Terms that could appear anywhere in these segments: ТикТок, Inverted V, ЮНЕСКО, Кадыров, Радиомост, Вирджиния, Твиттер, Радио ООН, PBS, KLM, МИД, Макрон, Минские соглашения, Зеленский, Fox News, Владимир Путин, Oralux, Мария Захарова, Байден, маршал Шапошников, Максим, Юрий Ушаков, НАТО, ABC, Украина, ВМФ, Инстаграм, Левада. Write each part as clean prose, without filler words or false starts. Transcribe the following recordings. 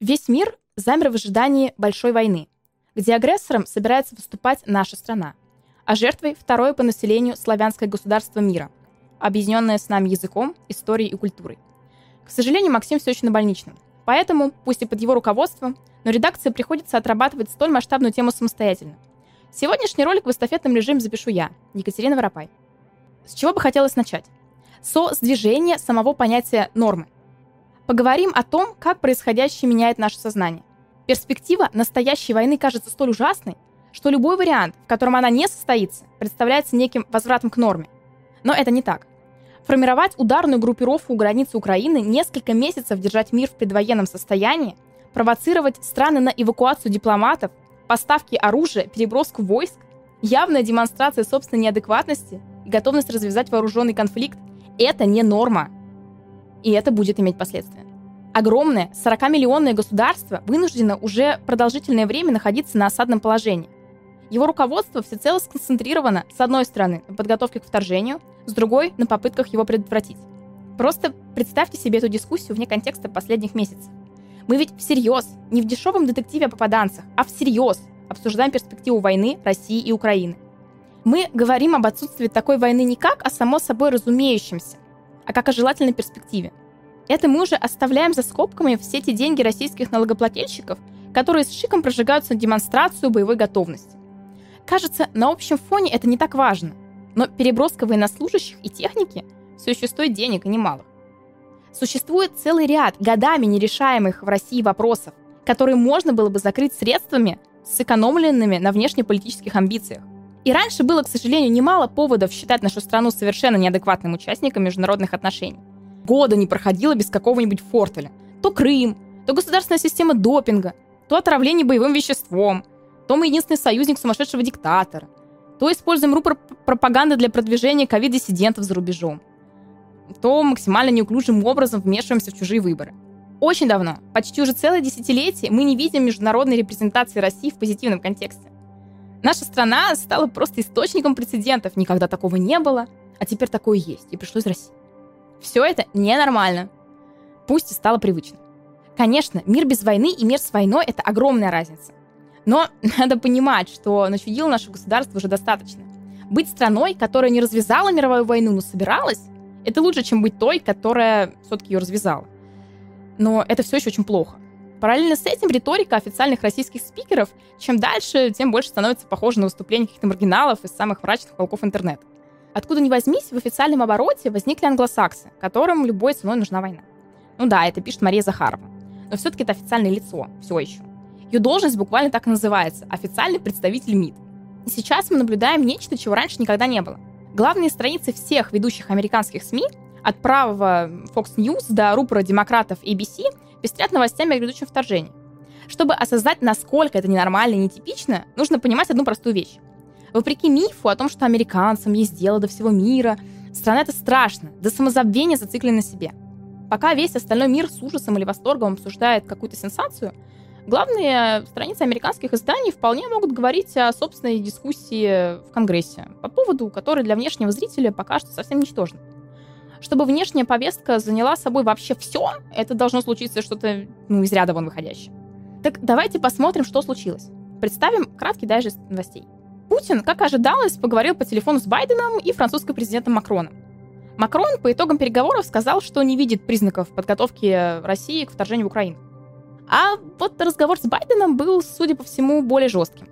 Весь мир замер в ожидании большой войны, где агрессором собирается выступать наша страна, а жертвой второе по населению славянское государство мира, объединенное с нами языком, историей и культурой. К сожалению, Максим все еще на больничном. Поэтому, пусть и под его руководством, но редакции приходится отрабатывать столь масштабную тему самостоятельно. Сегодняшний ролик в эстафетном режиме запишу я, Екатерина Воропай. С чего бы хотелось начать? Со сдвижения самого понятия нормы. Поговорим о том, как происходящее меняет наше сознание. Перспектива настоящей войны кажется столь ужасной, что любой вариант, в котором она не состоится, представляется неким возвратом к норме. Но это не так. Формировать ударную группировку у границы Украины, несколько месяцев держать мир в предвоенном состоянии, провоцировать страны на эвакуацию дипломатов, поставки оружия, переброску войск, явная демонстрация собственной неадекватности и готовность развязать вооруженный конфликт – это не норма. И это будет иметь последствия. Огромное 40-миллионное государство вынуждено уже продолжительное время находиться на осадном положении. Его руководство всецело сконцентрировано, с одной стороны, на подготовке к вторжению, с другой — на попытках его предотвратить. Просто представьте себе эту дискуссию вне контекста последних месяцев. Мы ведь всерьез, не в дешевом детективе о попаданцах, а всерьез обсуждаем перспективу войны России и Украины. Мы говорим об отсутствии такой войны не как о само собой разумеющемся, а как о желательной перспективе. Это мы уже оставляем за скобками все те деньги российских налогоплательщиков, которые с шиком прожигаются на демонстрацию боевой готовности. Кажется, на общем фоне это не так важно, но переброска военнослужащих и техники все еще стоит денег, и немало. Существует целый ряд годами нерешаемых в России вопросов, которые можно было бы закрыть средствами, сэкономленными на внешнеполитических амбициях. И раньше было, к сожалению, немало поводов считать нашу страну совершенно неадекватным участником международных отношений. Года не проходило без какого-нибудь фортеля. То Крым, то государственная система допинга, то отравление боевым веществом, то мы единственный союзник сумасшедшего диктатора, то используем рупор пропаганды для продвижения ковид-диссидентов за рубежом, то максимально неуклюжим образом вмешиваемся в чужие выборы. Очень давно, почти уже целое десятилетие, мы не видим международной репрезентации России в позитивном контексте. Наша страна стала просто источником прецедентов. Никогда такого не было, а теперь такое есть, и пришло из России. Все это ненормально. Пусть и стало привычно. Конечно, мир без войны и мир с войной — это огромная разница. Но надо понимать, что начудило наше государство уже достаточно. Быть страной, которая не развязала мировую войну, но собиралась, это лучше, чем быть той, которая все-таки ее развязала. Но это все еще очень плохо. Параллельно с этим риторика официальных российских спикеров чем дальше, тем больше становится похожа на выступления каких-то маргиналов из самых мрачных уголков интернета. Откуда ни возьмись, в официальном обороте возникли англосаксы, которым любой ценой нужна война. Ну да, это пишет Мария Захарова. Но все-таки это официальное лицо, все еще. Ее должность буквально так и называется – официальный представитель МИД. И сейчас мы наблюдаем нечто, чего раньше никогда не было. Главные страницы всех ведущих американских СМИ, от правого Fox News до рупора демократов ABC, пестрят новостями о грядущем вторжении. Чтобы осознать, насколько это ненормально и нетипично, нужно понимать одну простую вещь. Вопреки мифу о том, что американцам есть дело до всего мира, страна это страшно, до самозабвения зациклена на себе. Пока весь остальной мир с ужасом или восторгом обсуждает какую-то сенсацию, главные страницы американских изданий вполне могут говорить о собственной дискуссии в Конгрессе, по поводу которой для внешнего зрителя пока что совсем ничтожно. Чтобы внешняя повестка заняла собой вообще все, это должно случиться что-то из ряда вон выходящее. Так давайте посмотрим, что случилось. Представим краткий дайджест новостей. Путин, как и ожидалось, поговорил по телефону с Байденом и французским президентом Макроном. Макрон по итогам переговоров сказал, что не видит признаков подготовки России к вторжению в Украину. А вот разговор с Байденом был, судя по всему, более жестким.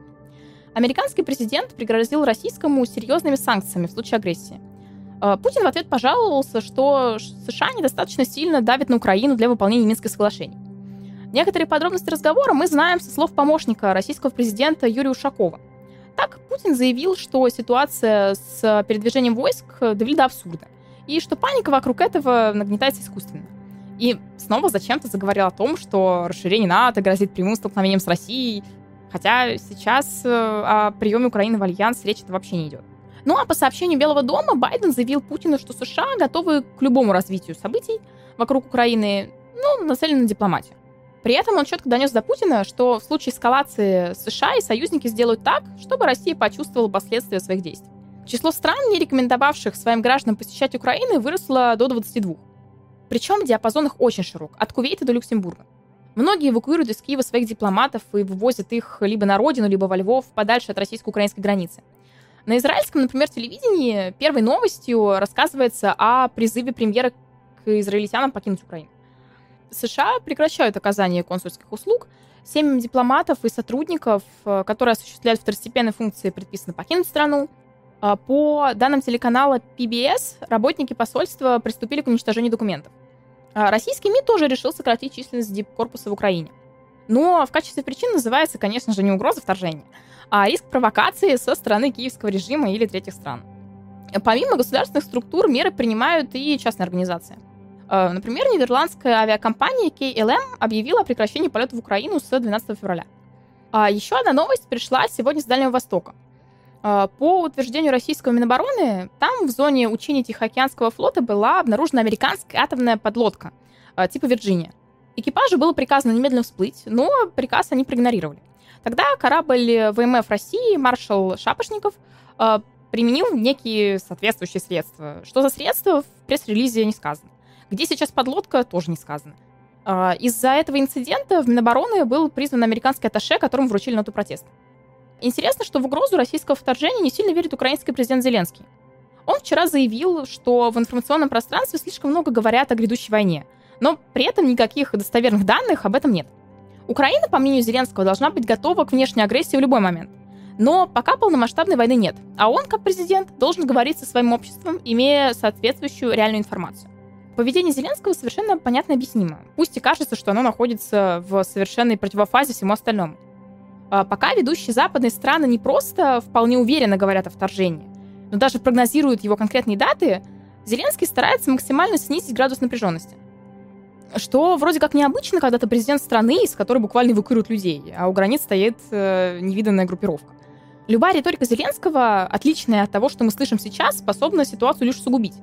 Американский президент пригрозил российскому серьезными санкциями в случае агрессии. Путин в ответ пожаловался, что США недостаточно сильно давит на Украину для выполнения Минских соглашений. Некоторые подробности разговора мы знаем со слов помощника российского президента Юрия Ушакова. Так, Путин заявил, что ситуация с передвижением войск довели до абсурда, и что паника вокруг этого нагнетается искусственно. И снова зачем-то заговорил о том, что расширение НАТО грозит прямым столкновением с Россией, хотя сейчас о приеме Украины в альянс речи-то вообще не идет. Ну а по сообщению Белого дома Байден заявил Путину, что США готовы к любому развитию событий вокруг Украины, нацелены на дипломатию. При этом он четко донес до Путина, что в случае эскалации США и союзники сделают так, чтобы Россия почувствовала последствия своих действий. Число стран, не рекомендовавших своим гражданам посещать Украину, выросло до 22. Причем диапазон их очень широк, от Кувейта до Люксембурга. Многие эвакуируют из Киева своих дипломатов и вывозят их либо на родину, либо во Львов, подальше от российско-украинской границы. На израильском, например, телевидении первой новостью рассказывается о призыве премьера к израильтянам покинуть Украину. США прекращают оказание консульских услуг. 7 дипломатов и сотрудников, которые осуществляют второстепенные функции, предписано покинуть страну. По данным телеканала PBS, работники посольства приступили к уничтожению документов. Российский МИД тоже решил сократить численность дипкорпуса в Украине. Но в качестве причин называется, конечно же, не угроза вторжения, а риск провокации со стороны киевского режима или третьих стран. Помимо государственных структур, меры принимают и частные организации. Например, нидерландская авиакомпания KLM объявила о прекращении полета в Украину с 12 февраля. А еще одна новость пришла сегодня с Дальнего Востока. По утверждению российского Минобороны, там в зоне учений Тихоокеанского флота была обнаружена американская атомная подлодка типа «Вирджиния». Экипажу было приказано немедленно всплыть, но приказ они проигнорировали. Тогда корабль ВМФ России маршал Шапошников применил некие соответствующие средства. Что за средства, в пресс-релизе не сказано. Где сейчас подлодка, тоже не сказано. Из-за этого инцидента в Минобороны был призван американский атташе, которому вручили ноту протеста. Интересно, что в угрозу российского вторжения не сильно верит украинский президент Зеленский. Он вчера заявил, что в информационном пространстве слишком много говорят о грядущей войне, но при этом никаких достоверных данных об этом нет. Украина, по мнению Зеленского, должна быть готова к внешней агрессии в любой момент. Но пока полномасштабной войны нет, а он, как президент, должен говорить со своим обществом, имея соответствующую реальную информацию. Поведение Зеленского совершенно понятно объяснимо, пусть и кажется, что оно находится в совершенной противофазе всему остальному. Пока ведущие западные страны не просто вполне уверенно говорят о вторжении, но даже прогнозируют его конкретные даты, Зеленский старается максимально снизить градус напряженности. Что вроде как необычно, когда-то президент страны, из которой буквально эвакуируют людей, а у границ стоит невиданная группировка. Любая риторика Зеленского, отличная от того, что мы слышим сейчас, способна ситуацию лишь усугубить.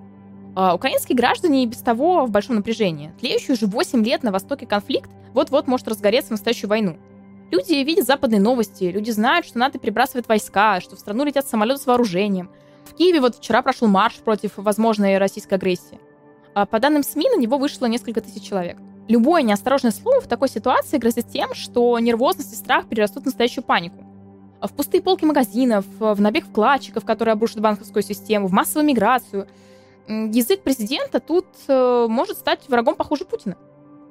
Украинские граждане и без того в большом напряжении. Тлеющий уже 8 лет на Востоке конфликт вот-вот может разгореться в настоящую войну. Люди видят западные новости, люди знают, что НАТО перебрасывает войска, что в страну летят самолеты с вооружением. В Киеве вот вчера прошел марш против возможной российской агрессии. По данным СМИ, на него вышло несколько тысяч человек. Любое неосторожное слово в такой ситуации грозит тем, что нервозность и страх перерастут в настоящую панику. В пустые полки магазинов, в набег вкладчиков, которые обрушат банковскую систему, в массовую миграцию. Язык президента тут может стать врагом похуже Путина.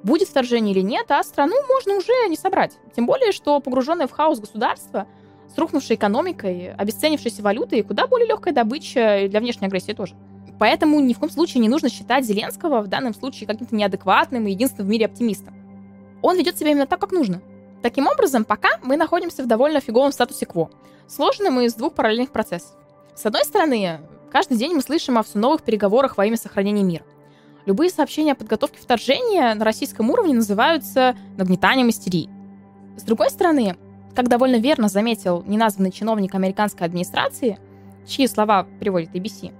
Будет вторжение или нет, а страну можно уже не собрать. Тем более, что погруженное в хаос государство с рухнувшей экономикой, обесценившейся валютой, куда более легкая добыча и для внешней агрессии тоже. Поэтому ни в коем случае не нужно считать Зеленского в данном случае каким-то неадекватным и единственным в мире оптимистом. Он ведет себя именно так, как нужно. Таким образом, пока мы находимся в довольно фиговом статусе кво, сложенном из двух параллельных процессов. С одной стороны, каждый день мы слышим о все новых переговорах во имя сохранения мира. Любые сообщения о подготовке вторжения на российском уровне называются нагнетанием истерии. С другой стороны, как довольно верно заметил неназванный чиновник американской администрации, чьи слова приводит ABC,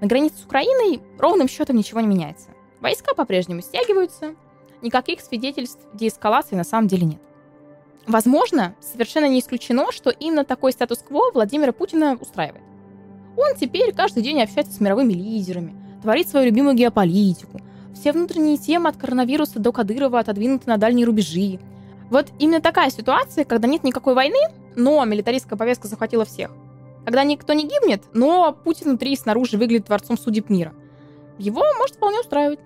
на границе с Украиной ровным счетом ничего не меняется. Войска по-прежнему стягиваются, никаких свидетельств деэскалации на самом деле нет. Возможно, совершенно не исключено, что именно такой статус-кво Владимира Путина устраивает. Он теперь каждый день общается с мировыми лидерами, творит свою любимую геополитику. Все внутренние темы от коронавируса до Кадырова отодвинуты на дальние рубежи. Вот именно такая ситуация, когда нет никакой войны, но милитаристская повестка захватила всех. Когда никто не гибнет, но Путин внутри и снаружи выглядит творцом судеб мира. Его может вполне устраивать.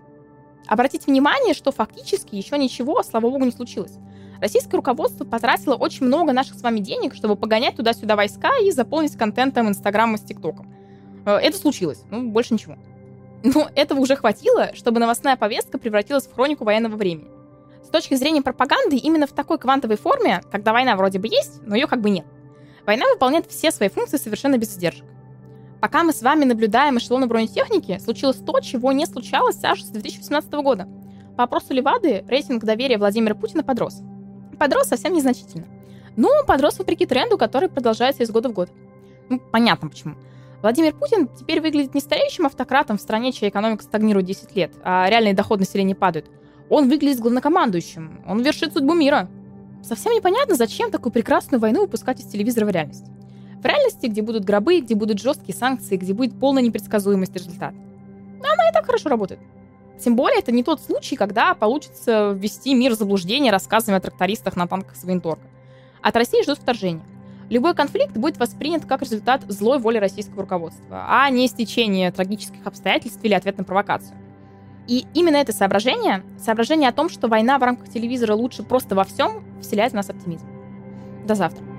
Обратите внимание, что фактически еще ничего, слава богу, не случилось. Российское руководство потратило очень много наших с вами денег, чтобы погонять туда-сюда войска и заполнить контентом Инстаграма с ТикТоком. Это случилось, больше ничего. Но этого уже хватило, чтобы новостная повестка превратилась в хронику военного времени. С точки зрения пропаганды, именно в такой квантовой форме, когда война вроде бы есть, но ее как бы нет. Война выполняет все свои функции совершенно без издержек. Пока мы с вами наблюдаем эшелоны бронетехники, случилось то, чего не случалось аж с 2018 года. По опросу Левады рейтинг доверия Владимира Путина подрос. Подрос совсем незначительно. Но подрос вопреки тренду, который продолжается из года в год. Понятно почему. Владимир Путин теперь выглядит не стареющим автократом в стране, чья экономика стагнирует 10 лет, а реальные доходы населения падают. Он выглядит главнокомандующим, он вершит судьбу мира. Совсем непонятно, зачем такую прекрасную войну выпускать из телевизора в реальность. В реальности, где будут гробы, где будут жесткие санкции, где будет полная непредсказуемость результата. Она и так хорошо работает. Тем более, это не тот случай, когда получится ввести мир в заблуждение рассказами о трактористах на танках с военторга. От России ждут вторжения. Любой конфликт будет воспринят как результат злой воли российского руководства, а не стечение трагических обстоятельств или ответ на провокацию. И именно это соображение о том, что война в рамках телевизора лучше просто во всем, вселяет в нас оптимизм. До завтра.